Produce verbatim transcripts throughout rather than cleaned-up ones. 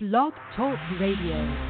Blog Talk Radio.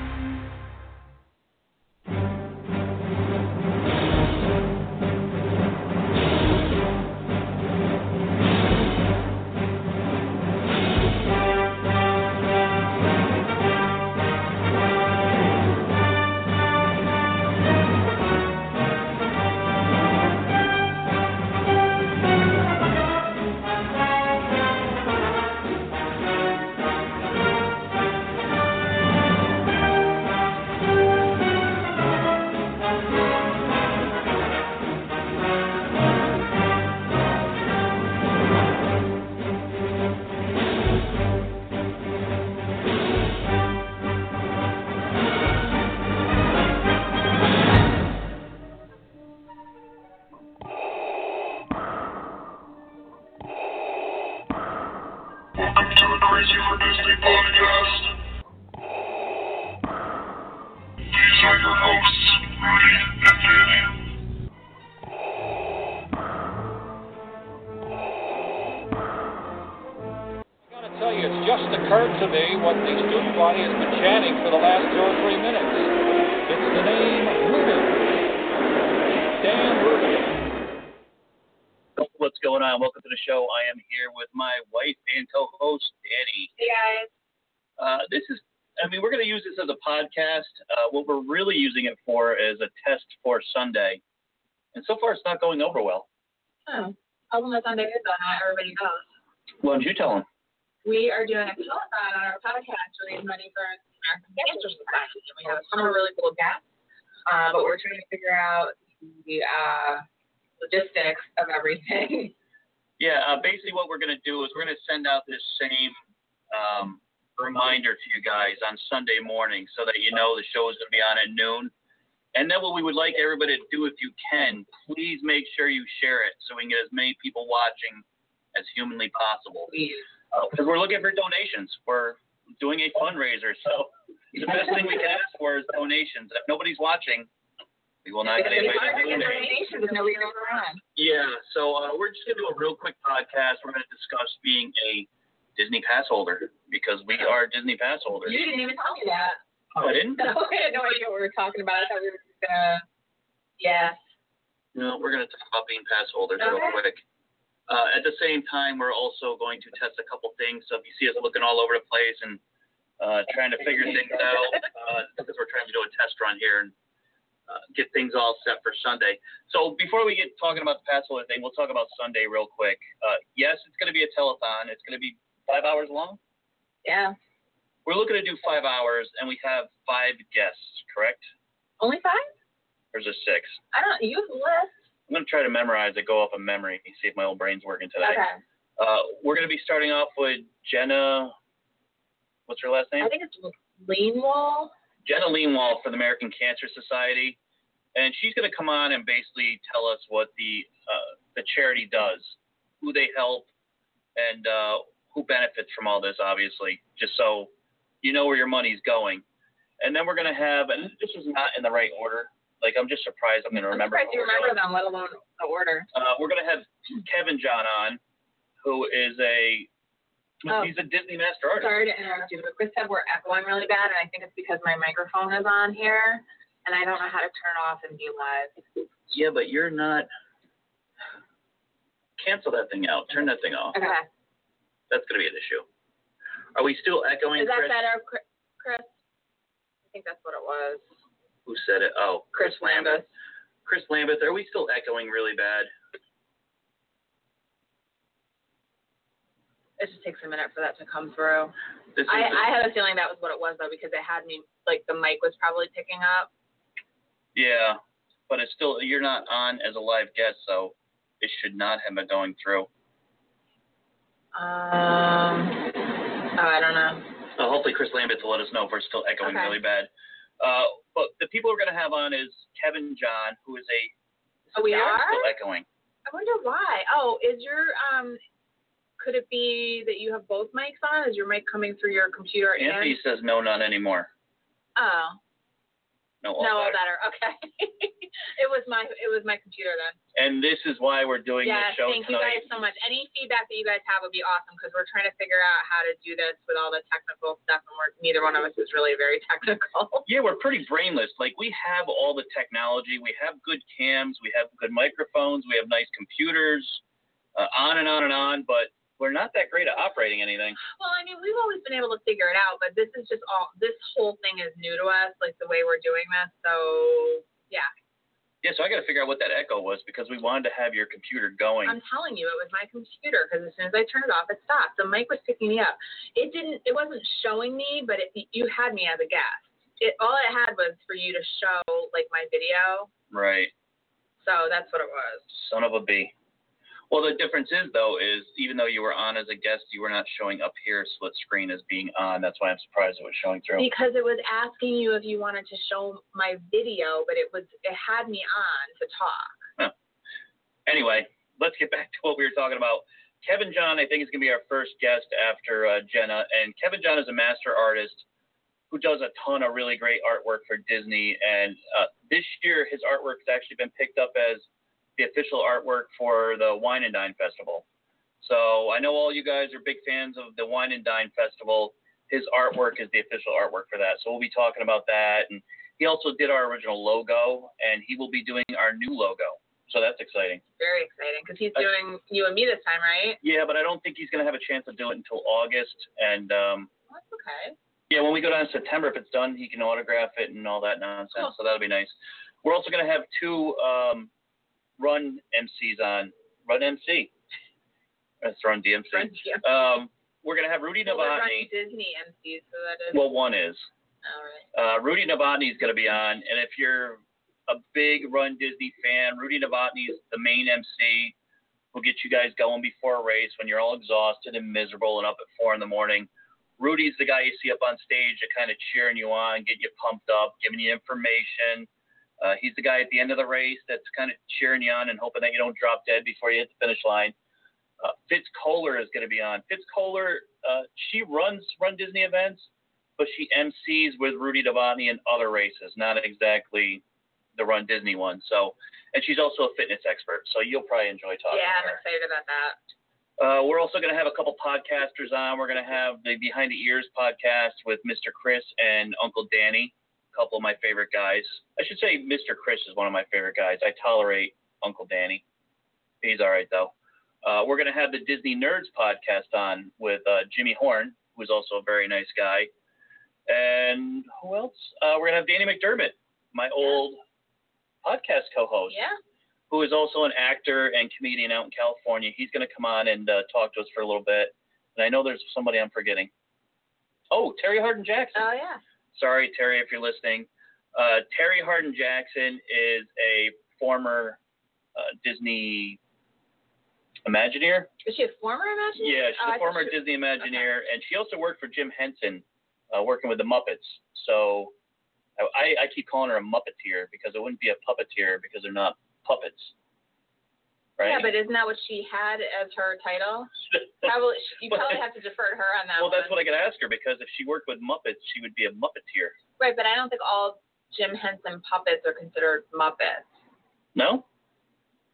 Sunday, and so far it's not going over well. Oh, tell them what Sunday is though. Not everybody knows. Why don't you tell them? We are doing a telethon on our podcast to raise money for American Cancer Society, and we have a ton of really cool guests. Uh, but we're trying to figure out the uh, logistics of everything. Yeah, uh, basically what we're going to do is we're going to send out this same um, reminder to you guys on Sunday morning so that you know the show is going to be on at noon. And then what we would like everybody to do, if you can, please make sure you share it so we can get as many people watching as humanly possible. Because uh, we're looking for donations. We're doing a fundraiser. So the best thing we can ask for is donations. If nobody's watching, we will not get anybody to donate. Yeah, so uh, we're just going to do a real quick podcast. We're going to discuss being a Disney pass holder because we are Disney pass holders. You didn't even tell me that. Oh, I didn't? No, I had no idea what we were talking about. I thought we were just going to, yeah. No, we're going to talk about being pass holders okay. real quick. Uh, at the same time, we're also going to test a couple things. So if you see us looking all over the place and uh, trying to figure things out, uh, because we're trying to do a test run here and uh, get things all set for Sunday. So before we get talking about the pass holder thing, we'll talk about Sunday real quick. Uh, yes, it's going to be a telethon. It's going to be five hours long? Yeah. We're looking to do five hours, and we have five guests, correct? Only five? Or is it six? I don't. You have a list. I'm going to try to memorize it, go off of memory, see if my old brain's working today. Okay. Uh, we're going to be starting off with Jenna. What's her last name? I think it's Leanwall. Jenna Leanwall for the American Cancer Society, and she's going to come on and basically tell us what the uh, the charity does, who they help, and uh, who benefits from all this. Obviously, just so you know where your money's going. And then we're going to have, and this is not in the right order. Like, I'm just surprised I'm going to remember. I'm surprised you remember them, let alone the order. Uh, we're going to have Kevin John on, who is a, oh, he's a Disney master artist. Sorry to interrupt you, but Chris said we're echoing really bad, and I think it's because my microphone is on here, and I don't know how to turn off and be live. Yeah, but you're not, cancel that thing out. Turn that thing off. Okay. That's going to be an issue. Are we still echoing, Chris? Is that better, Chris? I think that's what it was. Who said it? Oh, Chris, Chris Lambeth. Lambeth. Chris Lambeth, are we still echoing really bad? It just takes a minute for that to come through. I, a, I had a feeling that was what it was, though, because it had me, like, the mic was probably picking up. Yeah, but it's still, you're not on as a live guest, so it should not have been going through. Um... Oh, I don't know. Uh, hopefully Chris Lambeth will let us know if we're still echoing okay. really bad. Uh, but the people we're going to have on is Kevin John, who is a... Oh, we are? Still echoing. I wonder why. Oh, is your... um? Could it be that you have both mics on? Is your mic coming through your computer? Anthony and... says no, none anymore. Oh. No, all no, better. all better. Okay. It was my it was my computer then. And this is why we're doing yeah, this show thank tonight. Thank you guys so much. Any feedback that you guys have would be awesome, because we're trying to figure out how to do this with all the technical stuff, and we're, neither one of us is really very technical. Yeah, we're pretty brainless. Like, we have all the technology. We have good cams. We have good microphones. We have nice computers, uh, on and on and on, but we're not that great at operating anything. Well, I mean, we've always been able to figure it out, but this is just all, this whole thing is new to us, like the way we're doing this. So, yeah. Yeah, so I got to figure out what that echo was, because we wanted to have your computer going. I'm telling you, it was my computer, because as soon as I turned it off, it stopped. The mic was picking me up. It didn't, it wasn't showing me, but it, you had me as a guest. It, all it had was for you to show, like, my video. Right. So that's what it was. Son of a B. Well, the difference is, though, is even though you were on as a guest, you were not showing up here split screen as being on. That's why I'm surprised it was showing through. Because it was asking you if you wanted to show my video, but it was it had me on to talk. Huh. Anyway, let's get back to what we were talking about. Kevin John, I think, is going to be our first guest after uh, Jenna. And Kevin John is a master artist who does a ton of really great artwork for Disney. And uh, this year, his artwork has actually been picked up as the official artwork for the Wine and Dine Festival. So I know all you guys are big fans of the Wine and Dine Festival. His artwork is the official artwork for that. So we'll be talking about that. And he also did our original logo, and he will be doing our new logo. So that's exciting. Very exciting, because he's doing I, you and me this time, right? Yeah, but I don't think he's going to have a chance to do it until August. And um, that's okay. Yeah, when we go down in September, if it's done, he can autograph it and all that nonsense. Cool. So that'll be nice. We're also going to have two um, – Run M Cs on. Run M C. That's Run D M C. Run D M C. Um, we're going to have Rudy well, Novotny. Run Disney M Cs, so that is... Well, one is. All right. Uh, Rudy Novotny is going to be on, and if you're a big Run Disney fan, Rudy Novotny is the main M C. We'll get you guys going before a race when you're all exhausted and miserable and up at four in the morning. Rudy's the guy you see up on stage that kind of cheering you on, getting you pumped up, giving you information. Uh, he's the guy at the end of the race that's kind of cheering you on and hoping that you don't drop dead before you hit the finish line. Uh, Fitz Kohler is going to be on. Fitz Kohler, uh, she runs Run Disney events, but she M Cs with Rudy Novotny in other races, not exactly the Run Disney one. So, and she's also a fitness expert, so you'll probably enjoy talking yeah, to her. Yeah, I'm excited about that. Uh, we're also going to have a couple podcasters on. We're going to have the Behind the Ears podcast with Mister Chris and Uncle Danny. Couple of my favorite guys. I should say Mister Chris is one of my favorite guys. I tolerate Uncle Danny. He's all right, though. Uh, we're going to have the Disney Nerds podcast on with uh, Jimmy Horn, who's also a very nice guy. And who else? Uh, we're going to have Danny McDermott, my old yeah. podcast co-host, yeah. who is also an actor and comedian out in California. He's going to come on and uh, talk to us for a little bit. And I know there's somebody I'm forgetting. Oh, Terry Hardin Jackson. Oh, yeah. Sorry, Terry, if you're listening. Uh, Terry Hardin Jackson is a former uh, Disney Imagineer. Is she a former Imagineer? Yeah, she's oh, a I former she... Disney Imagineer, okay. And she also worked for Jim Henson, uh, working with the Muppets. So I, I keep calling her a Muppeteer, because it wouldn't be a puppeteer, because they're not puppets. Right? Yeah, but isn't that what she had as her title? Probably, you probably have to defer to her on that. Well, that's one. What I could ask her, because if she worked with Muppets, she would be a Muppeteer. Right, but I don't think all Jim Henson puppets are considered Muppets. No?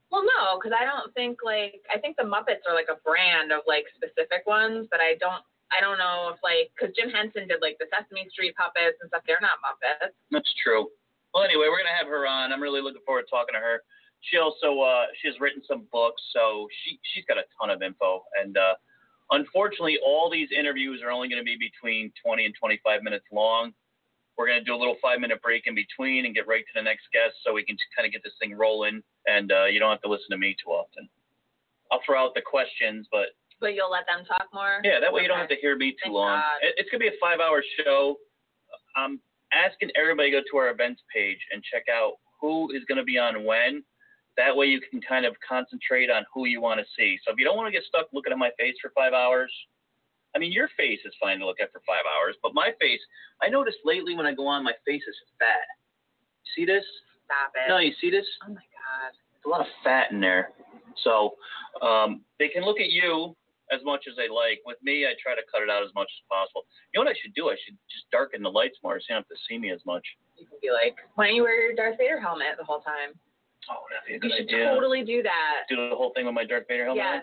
Well, no, because I don't think, like, I think the Muppets are, like, a brand of, like, specific ones, but I don't, I don't know if, like, because Jim Henson did, like, the Sesame Street puppets and stuff. They're not Muppets. That's true. Well, anyway, we're going to have her on. I'm really looking forward to talking to her. She also uh, she has written some books, so she, she's got a ton of info. And uh, unfortunately, all these interviews are only going to be between twenty and twenty-five minutes long. We're going to do a little five-minute break in between and get right to the next guest, so we can kind of get this thing rolling, and uh, you don't have to listen to me too often. I'll throw out the questions, but... But you'll let them talk more? Yeah, that way okay. You don't have to hear me too Thank long. God. It's going to be a five-hour show. I'm asking everybody to go to our events page and check out who is going to be on when. That way you can kind of concentrate on who you want to see. So if you don't want to get stuck looking at my face for five hours, I mean, your face is fine to look at for five hours, but my face, I noticed lately when I go on, my face is fat. See this? Stop it. No, you see this? Oh, my God. There's a lot of fat in there. So um, they can look at you as much as they like. With me, I try to cut it out as much as possible. You know what I should do? I should just darken the lights more so you don't have to see me as much. You can be like, why don't you wear your Darth Vader helmet the whole time? Oh, that'd be a good idea. You should idea. totally do that. Do the whole thing with my Darth Vader helmet? Yeah.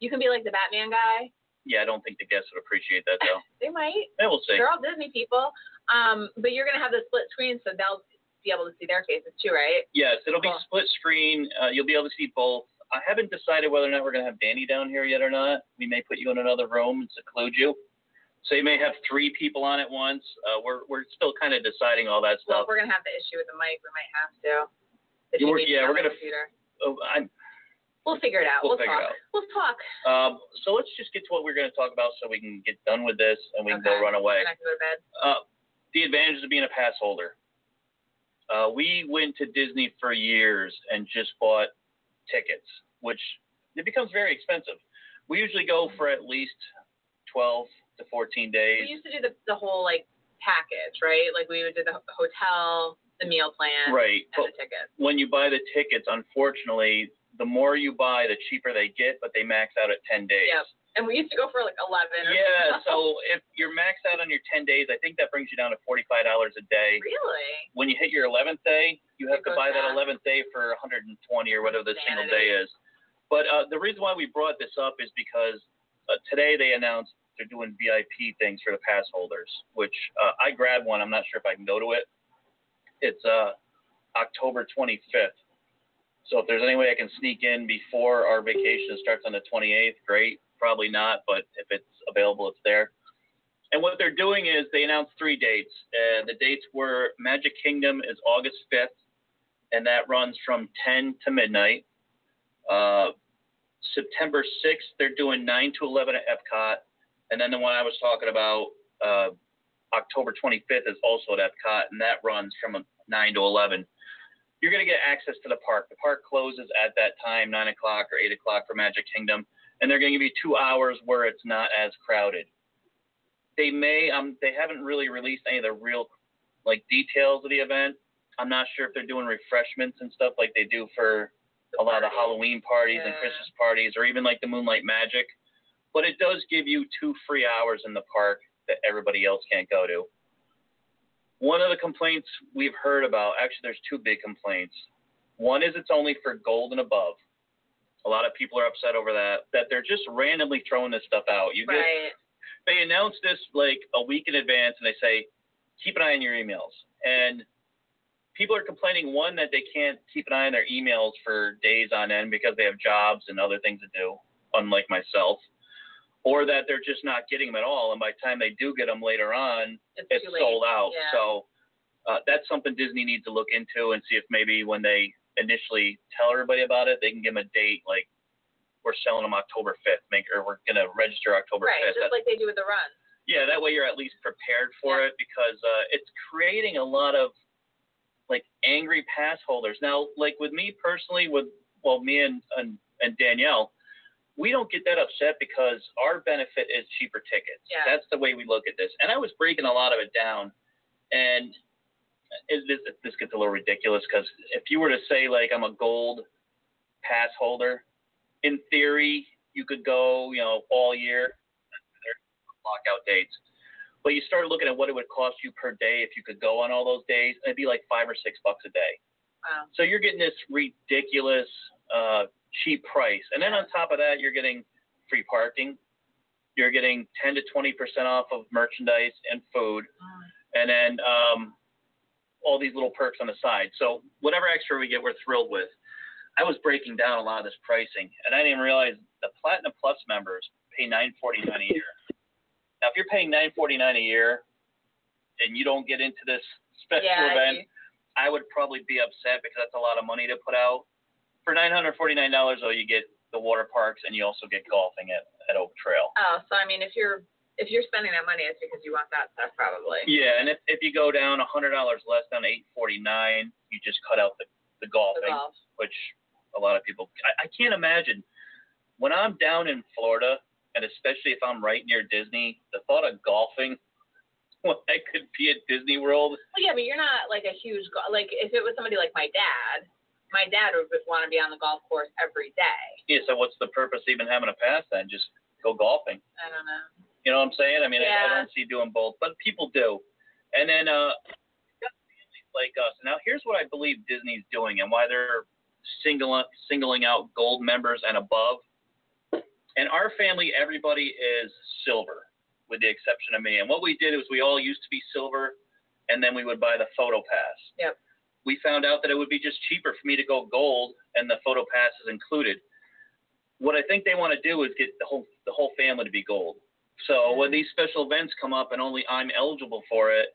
You can be like the Batman guy. Yeah, I don't think the guests would appreciate that, though. They might. Yeah, we'll see. They're all Disney people. Um, but you're going to have the split screen, so they'll be able to see their faces, too, right? Yes, it'll cool. be split screen. Uh, you'll be able to see both. I haven't decided whether or not we're going to have Danny down here yet or not. We may put you in another room and seclude you. So you may have three people on at once. Uh, we're we're still kind of deciding all that stuff. Well, if we're going to have the issue with the mic. We might have to. If you yeah, we're going to. Oh, I'm, we'll figure it out. We'll, we'll figure talk. It out. We'll talk. Um, so let's just get to what we're going to talk about so we can get done with this and we okay. can go run away. Can I go to bed? Uh, the advantages of being a pass holder. Uh, we went to Disney for years and just bought tickets, which it becomes very expensive. We usually go for at least twelve to fourteen days. We used to do the, the whole like package, right? Like we would do the hotel, the meal plan, right. and but the tickets. When you buy the tickets, unfortunately, the more you buy, the cheaper they get, but they max out at ten days. Yep. And we used to go for like eleven. Or yeah, so if you're maxed out on your ten days, I think that brings you down to forty-five dollars a day. Really? When you hit your eleventh day, you have it to buy down. That eleventh day for one hundred twenty or whatever the Sanity. single day is. But uh, the reason why we brought this up is because uh, today they announced they're doing V I P things for the pass holders, which uh, I grabbed one. I'm not sure if I can go to it. It's uh, October twenty-fifth. So if there's any way I can sneak in before our vacation starts on the twenty-eighth, great. Probably not, but if it's available, it's there. And what they're doing is they announced three dates. Uh, the dates were Magic Kingdom is August fifth, and that runs from ten to midnight. Uh, September sixth, they're doing nine to eleven at Epcot. And then the one I was talking about, uh, October twenty-fifth, is also at Epcot, and that runs from nine to eleven. You're going to get access to the park. The park closes at that time, nine o'clock or eight o'clock for Magic Kingdom. And they're going to give you two hours where it's not as crowded. They may, um, they haven't really released any of the real, like, details of the event. I'm not sure if they're doing refreshments and stuff like they do for the a party. lot of Halloween parties yeah. and Christmas parties, or even like the Moonlight Magic. But it does give you two free hours in the park that everybody else can't go to. One of the complaints we've heard about, actually, there's two big complaints. One is it's only for gold and above. A lot of people are upset over that, that they're just randomly throwing this stuff out. You right. get, they announce this like a week in advance, and they say, keep an eye on your emails. And people are complaining, one, that they can't keep an eye on their emails for days on end because they have jobs and other things to do, unlike myself, or that they're just not getting them at all. And by the time they do get them later on, it's, it's sold out. Yeah. So uh, that's something Disney needs to look into and see if maybe when they – initially tell everybody about it, they can give them a date, like we're selling them October fifth, make, or we're going to register October fifth. Right, just That's, like they do with the runs. Yeah, that way you're at least prepared for yeah. it, because uh, it's creating a lot of, like, angry pass holders. Now, like, with me personally, with, well, me and, and, and Danielle, we don't get that upset because our benefit is cheaper tickets. Yeah. That's the way we look at this. And I was breaking a lot of it down, and Is this, this gets a little ridiculous, because if you were to say, like, I'm a gold pass holder, in theory, you could go, you know, all year. There's lockout dates. But you start looking at what it would cost you per day if you could go on all those days, and it'd be like five or six bucks a day. Wow. So you're getting this ridiculous uh, cheap price. And then on top of that, you're getting free parking. You're getting ten to twenty percent off of merchandise and food. Wow. And then um, – all these little perks on the side. So whatever extra we get, we're thrilled with. I was breaking down a lot of this pricing, and I didn't even realize the Platinum Plus members pay nine forty-nine a year. Now, if you're paying nine forty-nine a year and you don't get into this special yeah, event, I, I would probably be upset, because that's a lot of money to put out. For nine forty-nine dollars, though, you get the water parks, and you also get golfing at, at Oak Trail. Oh, so, I mean, if you're – If you're spending that money, it's because you want that stuff, probably. Yeah, and if, if you go down one hundred dollars less, down to eight forty-nine, you just cut out the, the golfing, the golf. which a lot of people I, I can't imagine. When I'm down in Florida, and especially if I'm right near Disney, the thought of golfing, when I could be at Disney World. Well, yeah, but you're not like a huge – like if it was somebody like my dad, my dad would want to be on the golf course every day. Yeah, so what's the purpose of even having a pass then? Just go golfing. I don't know. You know what I'm saying? I mean, yeah. I, I don't see doing both, but people do. And then uh, like us. Now, here's what I believe Disney's doing and why they're single, singling out gold members and above. In our family, everybody is silver, with the exception of me. And what we did was we all used to be silver, and then we would buy the photo pass. Yep. We found out that it would be just cheaper for me to go gold, and the photo pass is included. What I think they want to do is get the whole the whole family to be gold. So when these special events come up and only I'm eligible for it,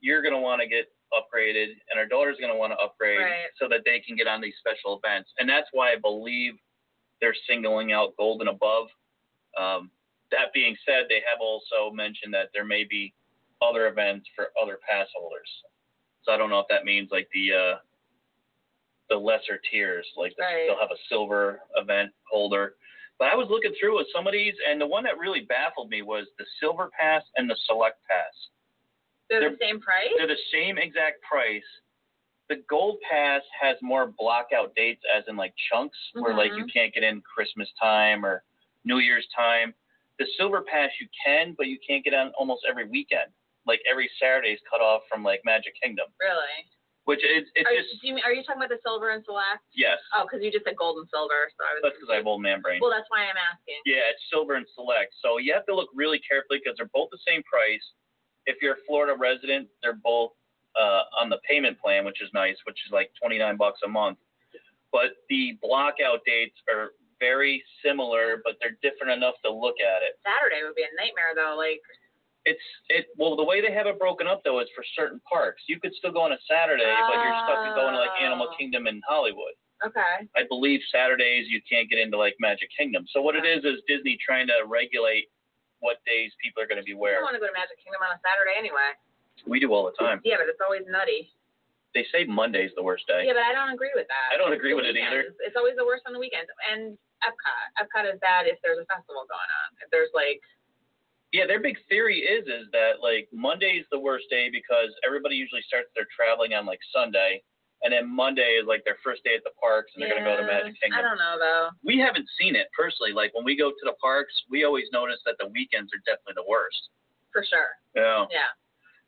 you're going to want to get upgraded, and our daughter's going to want to upgrade right. so that they can get on these special events. And that's why I believe they're singling out gold and above. Um, that being said, they have also mentioned that there may be other events for other pass holders. So I don't know if that means like the uh, the lesser tiers, like the, right. they'll have a silver event holder. But I was looking through with some of these, and the one that really baffled me was the Silver Pass and the Select Pass. They're, they're the same price? They're the same exact price. The Gold Pass has more blockout dates, as in like chunks, mm-hmm. where like you can't get in Christmas time or New Year's time. The Silver Pass you can, but you can't get on almost every weekend. Like every Saturday is cut off from like Magic Kingdom. Really? Which it's it just. Do you mean, are you talking about the silver and select? Yes. Oh, because you just said gold and silver. So I was that's because I have old man brain. Well, that's why I'm asking. Yeah, it's silver and select. So you have to look really carefully because they're both the same price. If you're a Florida resident, they're both uh, on the payment plan, which is nice, which is like twenty-nine bucks a month. But the blockout dates are very similar, but they're different enough to look at it. Saturday would be a nightmare, though. Like. It's it well the way they have it broken up though is for certain parks. You could still go on a Saturday, oh. but you're stuck with going to like Animal Kingdom in Hollywood. Okay. I believe Saturdays you can't get into like Magic Kingdom. So what okay. it is is Disney trying to regulate what days people are going to be wearing. I don't want to go to Magic Kingdom on a Saturday anyway. We do all the time. Yeah, but it's always nutty. They say Monday's the worst day. Yeah, but I don't agree with that. I don't agree with it either. It's always the worst on the weekends. And Epcot, Epcot is bad if there's a festival going on. If there's like. Yeah, their big theory is is that, like, Monday is the worst day because everybody usually starts their traveling on, like, Sunday, and then Monday is, like, their first day at the parks, and they're yeah, going to go to Magic Kingdom. I don't know, though. We haven't seen it, personally. Like, when we go to the parks, we always notice that the weekends are definitely the worst. For sure. Yeah. Yeah.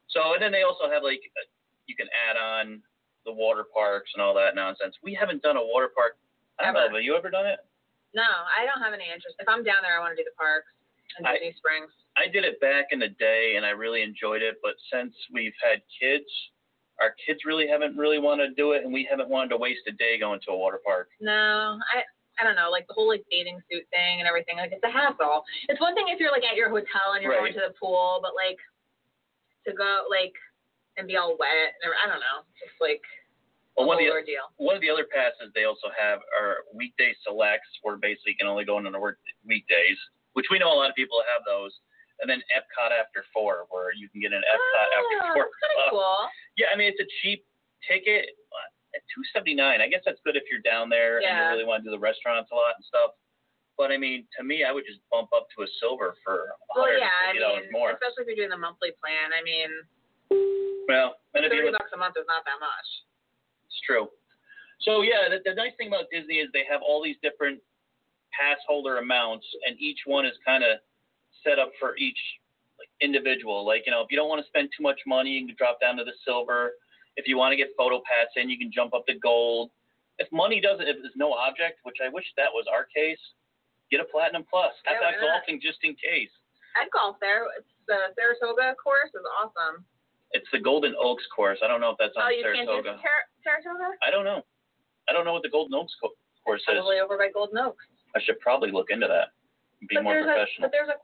So, and then they also have, like, you can add on the water parks and all that nonsense. We haven't done a water park. I don't ever. know. Have you ever done it? No, I don't have any interest. If I'm down there, I want to do the parks and Disney I, Springs. I did it back in the day, and I really enjoyed it, but since we've had kids, our kids really haven't really wanted to do it, and we haven't wanted to waste a day going to a water park. No, I I don't know, like the whole like bathing suit thing and everything, like it's a hassle. It's one thing if you're like at your hotel and you're right. going to the pool, but like to go like and be all wet, or, I don't know, it's like well, a one whole of the, ordeal. One of the other passes they also have are weekday selects, where basically you can only go on the work weekdays, which we know a lot of people have those. And then Epcot after four, where you can get an Epcot oh, after four. That's kind of cool. Yeah, I mean it's a cheap ticket at two seventy nine. I guess that's good if you're down there yeah. and you really want to do the restaurants a lot and stuff. But I mean, to me, I would just bump up to a silver for well, a hundred yeah, dollars more. Especially if you're doing the monthly plan. I mean, well, and thirty if bucks a month is not that much. It's true. So yeah, the, the nice thing about Disney is they have all these different pass holder amounts, and each one is kind of set up for each like, individual. Like, you know, if you don't want to spend too much money, you can drop down to the silver. If you want to get photo pass in, you can jump up to gold. If money doesn't, if there's no object, which I wish that was our case, get a platinum plus. Have yeah, that golfing just in case. I'd golf there. It's the Saratoga course is awesome. It's the Golden Oaks course. I don't know if that's on oh, you Saratoga. Can't do Tar- Saratoga? I don't know. I don't know what the Golden Oaks co- course probably is. Probably over by Golden Oaks. I should probably look into that and be but more professional. A, but there's a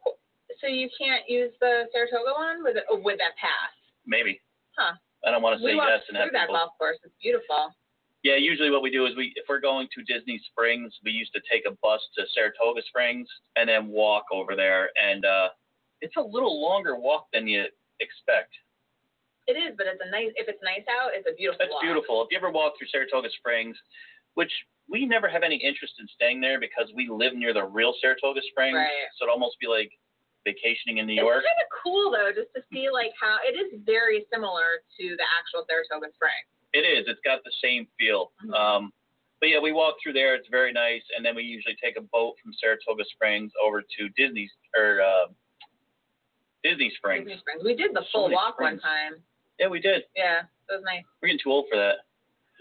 So you can't use the Saratoga one with, oh, with that pass? Maybe. Huh. I don't want to say we yes and have people. We walked through that golf course. It's beautiful. Yeah, usually what we do is we, if we're going to Disney Springs, we used to take a bus to Saratoga Springs and then walk over there. And uh, it's a little longer walk than you expect. It is, but it's a nice. If it's nice out, it's a beautiful That's walk. It's beautiful. If you ever walk through Saratoga Springs, which we never have any interest in staying there because we live near the real Saratoga Springs. Right. So it'd almost be like vacationing in New York. It's kind of cool, though, just to see, like, how it is very similar to the actual Saratoga Springs. It is. It's got the same feel. Mm-hmm. Um, but, yeah, we walk through there. It's very nice. And then we usually take a boat from Saratoga Springs over to Disney or uh, Disney Springs. Disney Springs. We did the full Disney walk Springs. One time. Yeah, we did. Yeah. It was nice. We're getting too old for that.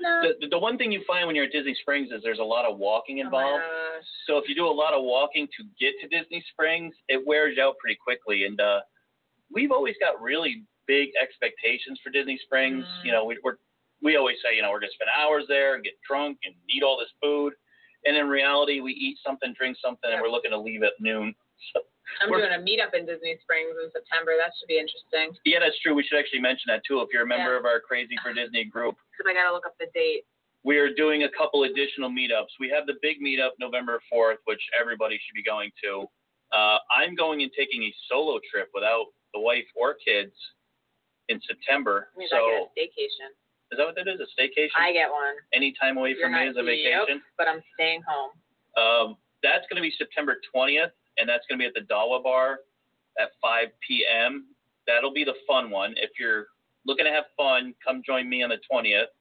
No. The, the one thing you find when you're at Disney Springs is there's a lot of walking involved. Oh, so if you do a lot of walking to get to Disney Springs, it wears you out pretty quickly. And uh, we've always got really big expectations for Disney Springs. Mm. You know, we we're, we always say, you know, we're going to spend hours there and get drunk and eat all this food. And in reality, we eat something, drink something, and we're looking to leave at noon. So I'm doing a meetup in Disney Springs in September. That should be interesting. Yeah, that's true. We should actually mention that, too, if you're a member yeah. of our Crazy for Disney group. Because I got to look up the date. We are doing a couple additional meetups. We have the big meetup November fourth, which everybody should be going to. Uh, I'm going and taking a solo trip without the wife or kids in September. I mean, so I get a staycation. Is that what that is? A staycation? I get one. Any time away from me is a vacation. Yep, but I'm staying home. Um, that's going to be September twentieth. And that's going to be at the Dawah Bar at five p.m. That'll be the fun one. If you're looking to have fun, come join me on the twentieth.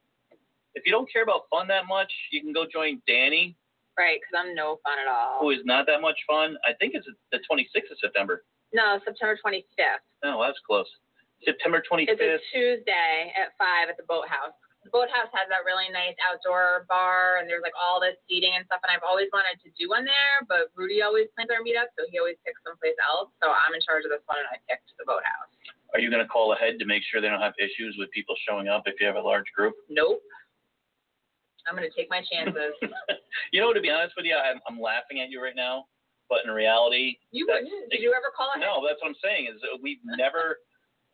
If you don't care about fun that much, you can go join Danny. Right, because I'm no fun at all. Who is not that much fun. I think it's the twenty-sixth of September. No, September twenty-fifth. Oh, that's close. September twenty-fifth. It's a Tuesday at five at the Boathouse. The Boathouse has that really nice outdoor bar, and there's, like, all this seating and stuff, and I've always wanted to do one there, but Rudy always plans our meetup, so he always picks someplace else, so I'm in charge of this one, and I picked the Boathouse. Are you going to call ahead to make sure they don't have issues with people showing up if you have a large group? Nope. I'm going to take my chances. You know, to be honest with you, I'm, I'm laughing at you right now, but in reality... You wouldn't? Did you ever call ahead? No, that's what I'm saying, is we've never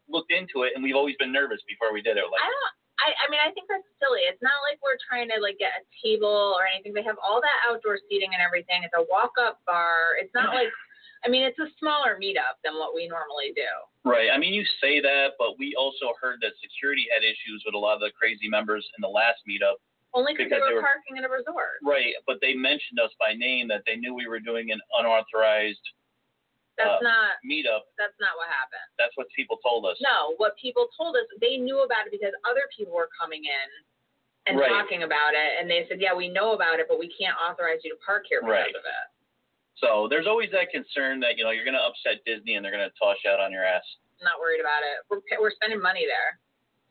looked into it, and we've always been nervous before we did it. Like, I don't... I, I mean, I think that's silly. It's not like we're trying to, like, get a table or anything. They have all that outdoor seating and everything. It's a walk-up bar. It's not like – I mean, it's a smaller meetup than what we normally do. Right. I mean, you say that, but we also heard that security had issues with a lot of the crazy members in the last meetup. Only because they were, they were parking at a resort. Right. But they mentioned us by name that they knew we were doing an unauthorized – That's uh, not meetup. That's not what happened. That's what people told us. No, what people told us, they knew about it because other people were coming in and right. talking about it, and they said, "Yeah, we know about it, but we can't authorize you to park here because right. of it." So there's always that concern that you know you're going to upset Disney and they're going to toss you out on your ass. I'm not worried about it. We're we're spending money there.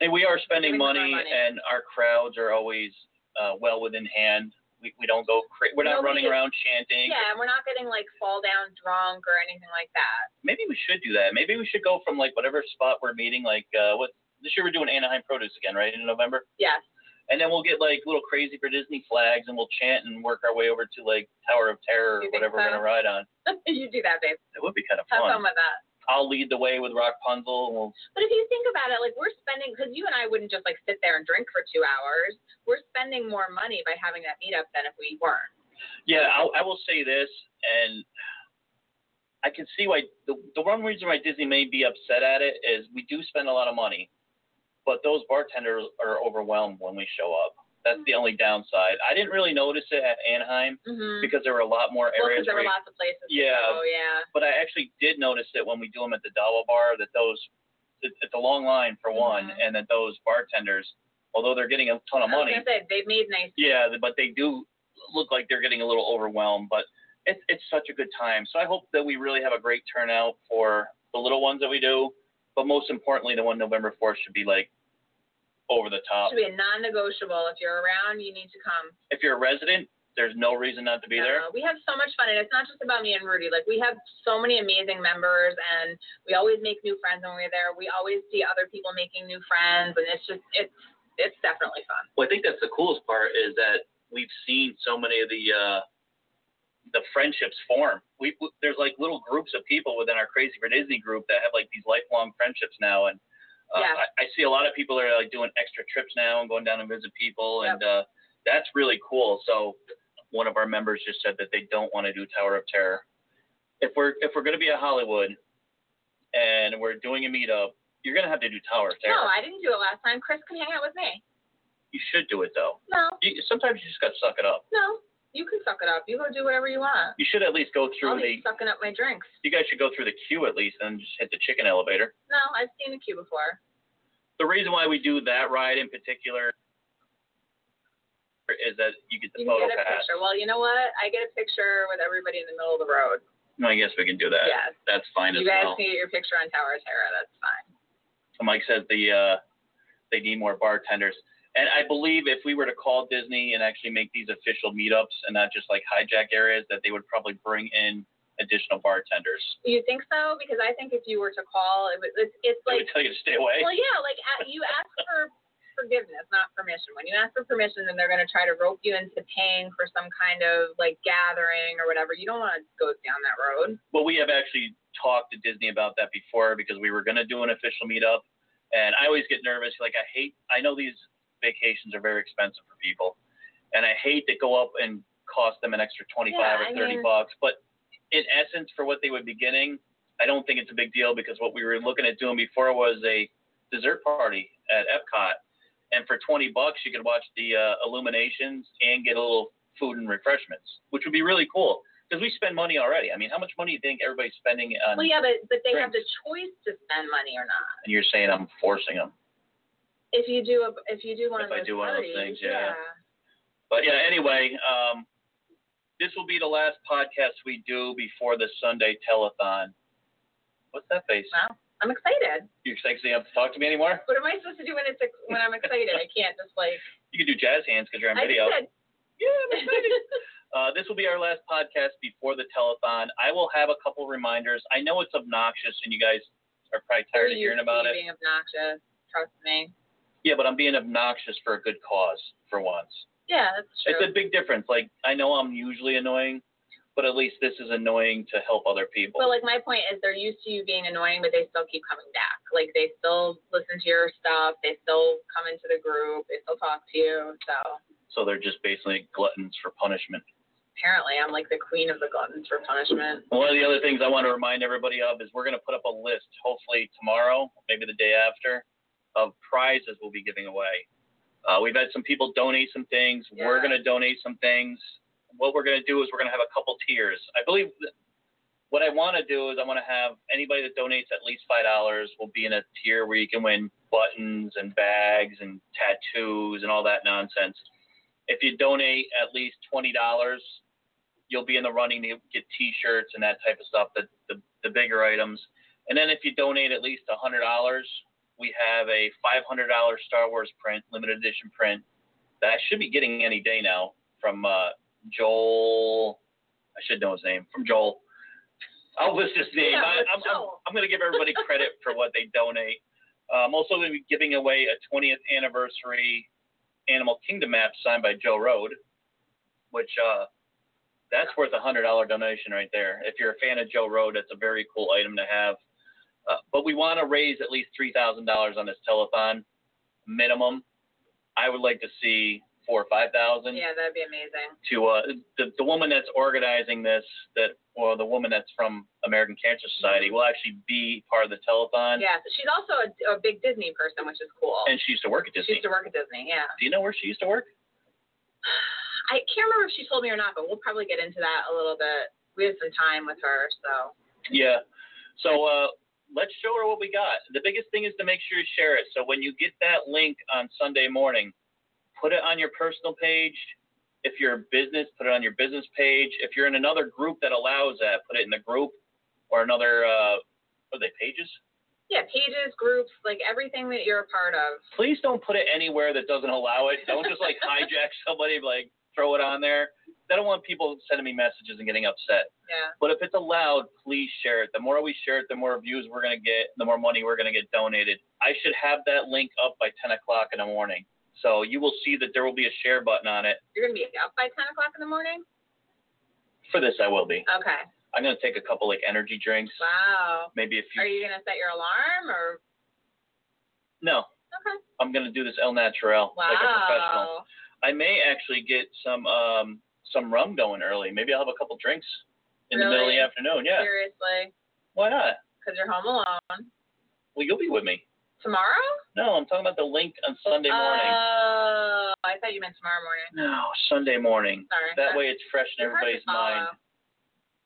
And we are spending money, money, and our crowds are always uh, well within hand. We, we don't go crazy. We're not Nobody running around chanting. Yeah, and we're not getting, like, fall down drunk or anything like that. Maybe we should do that. Maybe we should go from, like, whatever spot we're meeting. Like, uh, what this year we're doing Anaheim Produce again, right, in November? Yes. And then we'll get, like, little Crazy for Disney flags, and we'll chant and work our way over to, like, Tower of Terror or whatever so? we're going to ride on. You do that, babe. It would be kind of fun. Have fun with that. I'll lead the way with Rapunzel. And we'll... But if you think about it, like, we're spending, because you and I wouldn't just, like, sit there and drink for two hours. We're spending more money by having that meetup than if we weren't. Yeah, I'll, I will say this, and I can see why, the, the one reason why Disney may be upset at it is we do spend a lot of money, but those bartenders are overwhelmed when we show up. That's mm-hmm. the only downside. I didn't really notice it at Anaheim mm-hmm. because there were a lot more areas. Well, because there were lots of places yeah, to go, yeah. But I actually did notice it when we do them at the Dawah Bar that those – it's a long line for mm-hmm. one, and that those bartenders, although they're getting a ton of money – I was going to say, they've made nice – Yeah, but they do look like they're getting a little overwhelmed, but it's, it's such a good time. So I hope that we really have a great turnout for the little ones that we do, but most importantly, the one November fourth should be like – over the top. It should be a non-negotiable. If you're around, you need to come. If you're a resident, there's no reason not to be no, there. We have so much fun, and it's not just about me and Rudy. Like, we have so many amazing members, and we always make new friends when we're there. We always see other people making new friends, and it's just, it's it's definitely fun. Well, I think that's the coolest part is that we've seen so many of the uh, the friendships form. We, we There's, like, little groups of people within our Crazy for Disney group that have, like, these lifelong friendships now, and Uh, yeah. I, I see a lot of people that are like doing extra trips now and going down and visit people, yep. and uh, that's really cool. So one of our members just said that they don't want to do Tower of Terror. If we're if we're going to be at Hollywood and we're doing a meetup, you're going to have to do Tower of Terror. No, I didn't do it last time. Chris can hang out with me. You should do it though. No. You, sometimes you just got to suck it up. No. You can suck it up. You go do whatever you want. You should at least go through I'll be the... sucking up my drinks. You guys should go through the queue at least and just hit the chicken elevator. No, I've seen the queue before. The reason why we do that ride in particular is that you get the you photo get pass. Picture. Well, you know what? I get a picture with everybody in the middle of the road. I guess we can do that. Yes. That's fine you as well. You guys can get your picture on Tower of Terror. That's fine. So Mike says the... Uh, They need more bartenders. And I believe if we were to call Disney and actually make these official meetups and not just like hijack areas, that they would probably bring in additional bartenders. You think so? Because I think if you were to call, it would, it's, it's like... They would tell you to stay away? Well, yeah, like you ask for forgiveness, not permission. When you ask for permission, then they're going to try to rope you into paying for some kind of like gathering or whatever. You don't want to go down that road. Well, we have actually talked to Disney about that before because we were going to do an official meetup. And I always get nervous. Like, I hate... I know these... vacations are very expensive for people, and I hate to go up and cost them an extra twenty-five yeah, or thirty I mean, bucks. But in essence, for what they would be getting, I don't think it's a big deal because what we were looking at doing before was a dessert party at Epcot, and for twenty bucks you could watch the uh, illuminations and get a little food and refreshments, which would be really cool. Because we spend money already. I mean, how much money do you think everybody's spending on? Well, yeah, but but they drinks? Have the choice to spend money or not. And you're saying I'm forcing them. If you do a, if you do one if of those I do parties, one of those things, yeah. yeah. But yeah, anyway, um, this will be the last podcast we do before the Sunday telethon. What's that face? Well, I'm excited. You're excited? So you don't have to talk to me anymore? What am I supposed to do when it's when I'm excited? I can't just like. You can do jazz hands because you're on video. I did. Yeah, I'm excited. uh, this will be our last podcast before the telethon. I will have a couple reminders. I know it's obnoxious, and you guys are probably tired are of hearing about it. Being obnoxious, trust me. Yeah, but I'm being obnoxious for a good cause, for once. Yeah, that's true. It's a big difference. Like, I know I'm usually annoying, but at least this is annoying to help other people. But, like, my point is they're used to you being annoying, but they still keep coming back. Like, they still listen to your stuff. They still come into the group. They still talk to you, so. So they're just basically gluttons for punishment. Apparently, I'm like the queen of the gluttons for punishment. One of the other things I want to remind everybody of is we're going to put up a list, hopefully tomorrow, maybe the day after, of prizes we'll be giving away. Uh, we've had some people donate some things. Yeah. We're going to donate some things. What we're going to do is we're going to have a couple tiers. I believe what I want to do is I want to have anybody that donates at least five dollars will be in a tier where you can win buttons and bags and tattoos and all that nonsense. If you donate at least twenty dollars, you'll be in the running to get T-shirts and that type of stuff, the, the, the bigger items. And then if you donate at least one hundred dollars, we have a five hundred dollars Star Wars print, limited edition print, that I should be getting any day now from uh, Joel. I should know his name. From Joel. I'll list his name. Yeah, I, I'm, I'm, I'm going to give everybody credit for what they donate. Uh, I'm also going to be giving away a twentieth anniversary Animal Kingdom map signed by Joe Road, which uh, that's worth a one hundred dollars donation right there. If you're a fan of Joe Road, that's a very cool item to have. Uh, but we want to raise at least three thousand dollars on this telethon, minimum. I would like to see four or five thousand. Yeah, that'd be amazing. To uh, the the woman that's organizing this, that well, the woman that's from American Cancer Society will actually be part of the telethon. Yeah, she's also a, a big Disney person, which is cool. And she used to work at Disney. She used to work at Disney, yeah. Do you know where she used to work? I can't remember if she told me or not, but we'll probably get into that a little bit. We have some time with her, so. Yeah. So, uh. Let's show her what we got. The biggest thing is to make sure you share it. So when you get that link on Sunday morning, put it on your personal page. If you're a business, put it on your business page. If you're in another group that allows that, put it in the group or another, uh, what are they, pages? Yeah, pages, groups, like everything that you're a part of. Please don't put it anywhere that doesn't allow it. Don't just like hijack somebody, like throw it on there. I don't want people sending me messages and getting upset. Yeah. But if it's allowed, please share it. The more we share it, the more views we're going to get, the more money we're going to get donated. I should have that link up by ten o'clock in the morning. So you will see that there will be a share button on it. You're going to be up by ten o'clock in the morning? For this, I will be. Okay. I'm going to take a couple, like, energy drinks. Wow. Maybe a few. Are you going to set your alarm or? No. Okay. I'm going to do this El Natural. Wow. Like a professional. I may actually get some um, – some rum going early. Maybe I'll have a couple drinks in really? the middle of the afternoon. Yeah. Seriously? Why not? Because you're home alone. Well, you'll be with me. Tomorrow? No, I'm talking about the link on Sunday morning. Oh, uh, I thought you meant tomorrow morning. No, Sunday morning. Sorry. That way it's fresh in you're everybody's mind.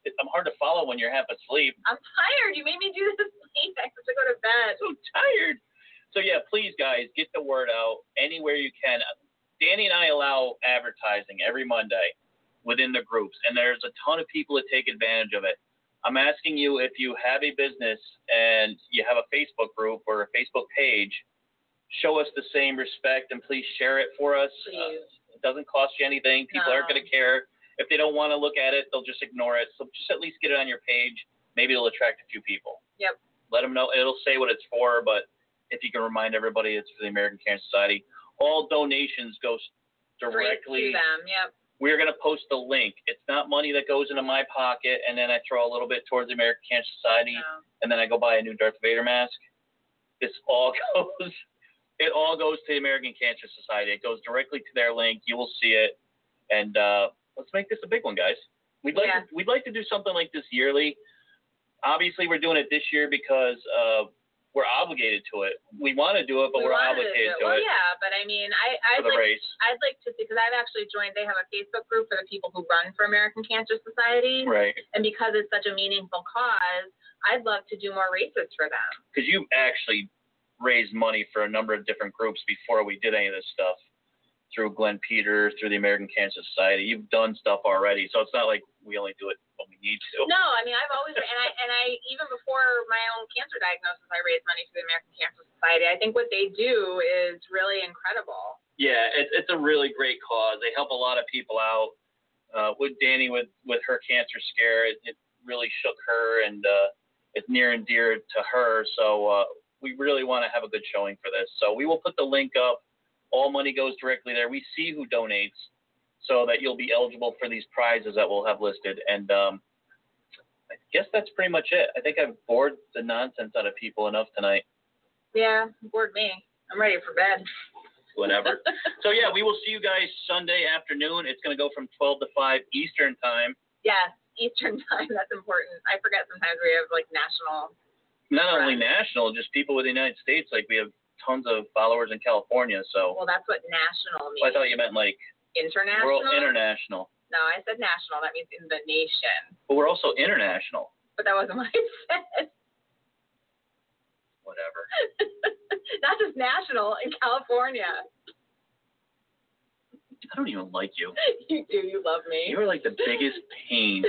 It, I'm hard to follow when you're half asleep. I'm tired. You made me do this late. I have to go to bed. I'm so tired. So, yeah, please, guys, get the word out anywhere you can. Danny and I allow advertising every Monday within the groups, and there's a ton of people that take advantage of it. I'm asking you, if you have a business and you have a Facebook group or a Facebook page, show us the same respect, and please share it for us. Uh, it doesn't cost you anything. People no. aren't going to care. If they don't want to look at it, they'll just ignore it. So just at least get it on your page. Maybe it'll attract a few people. Yep. Let them know. It'll say what it's for, but if you can remind everybody, it's for the American Cancer Society. All donations go directly. Straight to them. Yep. We're going to post the link. It's not money that goes into my pocket, and then I throw a little bit towards the American Cancer Society, no. and then I go buy a new Darth Vader mask. This all goes It all goes to the American Cancer Society. It goes directly to their link. You will see it. And uh, let's make this a big one, guys. We'd like yeah. to, we'd like to do something like this yearly. Obviously, we're doing it this year because uh, we're obligated to it. We want to do it, but we we're obligated to it. To well, it. Yeah, but I mean, I, I'd, like, I'd like to see, because I've actually joined, they have a Facebook group for the people who run for American Cancer Society. Right. And because it's such a meaningful cause, I'd love to do more races for them. Because you actually raised money for a number of different groups before we did any of this stuff, through Glenn Peters, through the American Cancer Society. You've done stuff already, so it's not like we only do it when we need to. No, I mean, I've always, and I, and I, even before my own cancer diagnosis, I raised money for the American Cancer Society. I think what they do is really incredible. Yeah, it's, it's a really great cause. They help a lot of people out. Uh, with Danny, with, with her cancer scare, it, it really shook her, and uh, it's near and dear to her, so uh, we really want to have a good showing for this. So we will put the link up. All money goes directly there. We see who donates so that you'll be eligible for these prizes that we'll have listed. And um, I guess that's pretty much it. I think I've bored the nonsense out of people enough tonight. Yeah, bored me. I'm ready for bed. Whatever. So, yeah, we will see you guys Sunday afternoon. It's going to go from twelve to five Eastern time. Yes, Eastern time. That's important. I forget sometimes we have, like, national... Not only national, just people with the United States. Like, we have tons of followers in California, so. Well, that's what national means. Well, I thought you meant, like. International? World, international. No, I said national. That means in the nation. But we're also international. But that wasn't what I said. Whatever. Not just national, in California. I don't even like you. You do. You love me. You're, like, the biggest pain.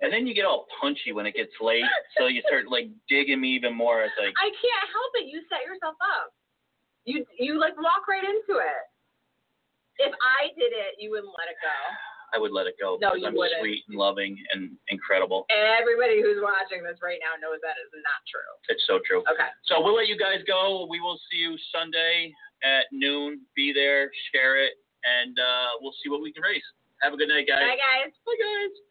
And then you get all punchy when it gets late, so you start, like, digging me even more. It's like, I can't help it. You set yourself up. You, you like, walk right into it. If I did it, you wouldn't let it go. I would let it go. No, you I'm wouldn't. I'm sweet and loving and incredible. And everybody who's watching this right now knows that is not true. It's so true. Okay. So we'll let you guys go. We will see you Sunday at noon. Be there. Share it. And uh, we'll see what we can raise. Have a good night, guys. Bye, guys. Bye, guys.